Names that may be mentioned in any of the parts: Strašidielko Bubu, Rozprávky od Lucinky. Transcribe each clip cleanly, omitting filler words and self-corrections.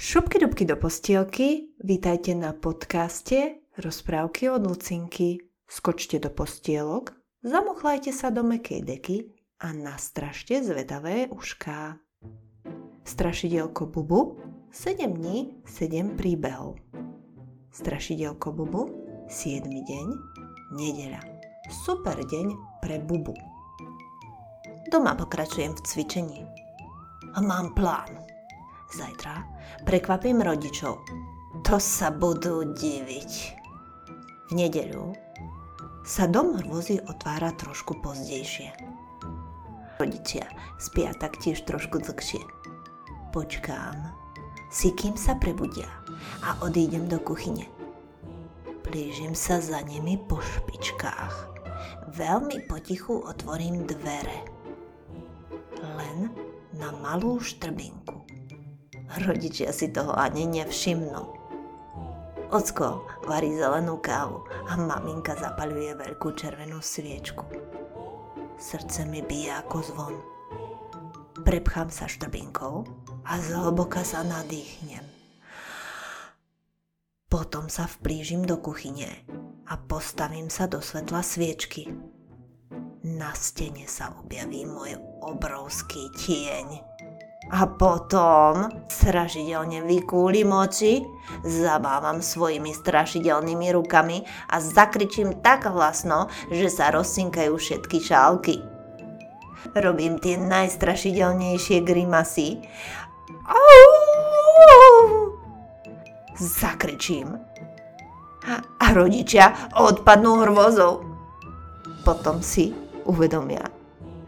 Šupky dubky do postielky, vítajte na podcaste Rozprávky od Lucinky. Skočte do postielok, zamuchlajte sa do mäkkej deky a nastrašte zvedavé ušká. Strašidielko Bubu, 7 dní, 7 príbehov. Strašidielko Bubu, 7. deň, nedeľa. Super deň pre Bubu. Doma pokračujem v cvičení. A mám plán. Zajtra prekvapím rodičov. To sa budú diviť. V nedeľu sa dom hrôzy otvára trošku pozdejšie. Rodičia spia taktiež trošku dlhšie. Počkám si, kým sa prebudia, a odídem do kuchyne. Blížim sa za nimi po špičkách. Veľmi potichu otvorím dvere. Len na malú štrbinku. Rodičia si toho ani nevšimnú. Ocko varí zelenú kávu a maminka zapaľuje veľkú červenú sviečku. Srdce mi bije ako zvon. Prepchám sa štrbinkou a zhlboka sa nadýchnem. Potom sa vplížim do kuchyne a postavím sa do svetla sviečky. Na stene sa objaví môj obrovský tieň. A potom strašidelne vykúlim oči, zabávam svojimi strašidelnými rukami a zakričím tak hlasno, že sa rozsinkajú všetky šálky. Robím tie najstrašidelnejšie grimasy. Au! Zakričím a rodičia odpadnú hrôzou. Potom si uvedomia,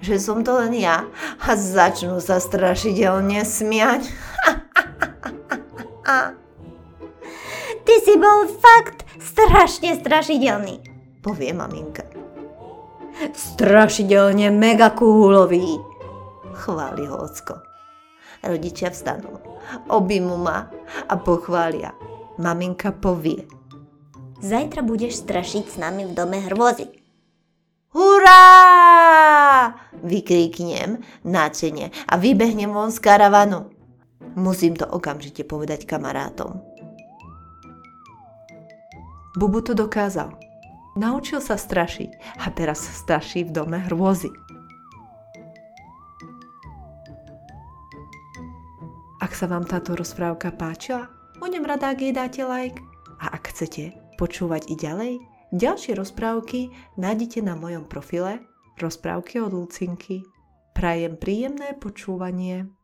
že som to len ja, a začnú sa strašidelne smiať. Ty si bol fakt strašne strašidelný, povie maminka. Strašidelne mega kúlový, chváli ho ocko. Rodičia vstanú, objmú ma a pochvália. Maminka povie: Zajtra budeš strašiť s nami v dome hrôzy. Hurá! Vykriknem nadšene a vybehnem von z karavanu. Musím to okamžite povedať kamarátom. Bubu to dokázal. Naučil sa strašiť a teraz straší v dome hrôzy. Ak sa vám táto rozprávka páčila, budem rada, ak jej dáte like. A ak chcete počúvať i ďalej, ďalšie rozprávky nájdete na mojom profile Rozprávky od Lucinky. Prajem príjemné počúvanie.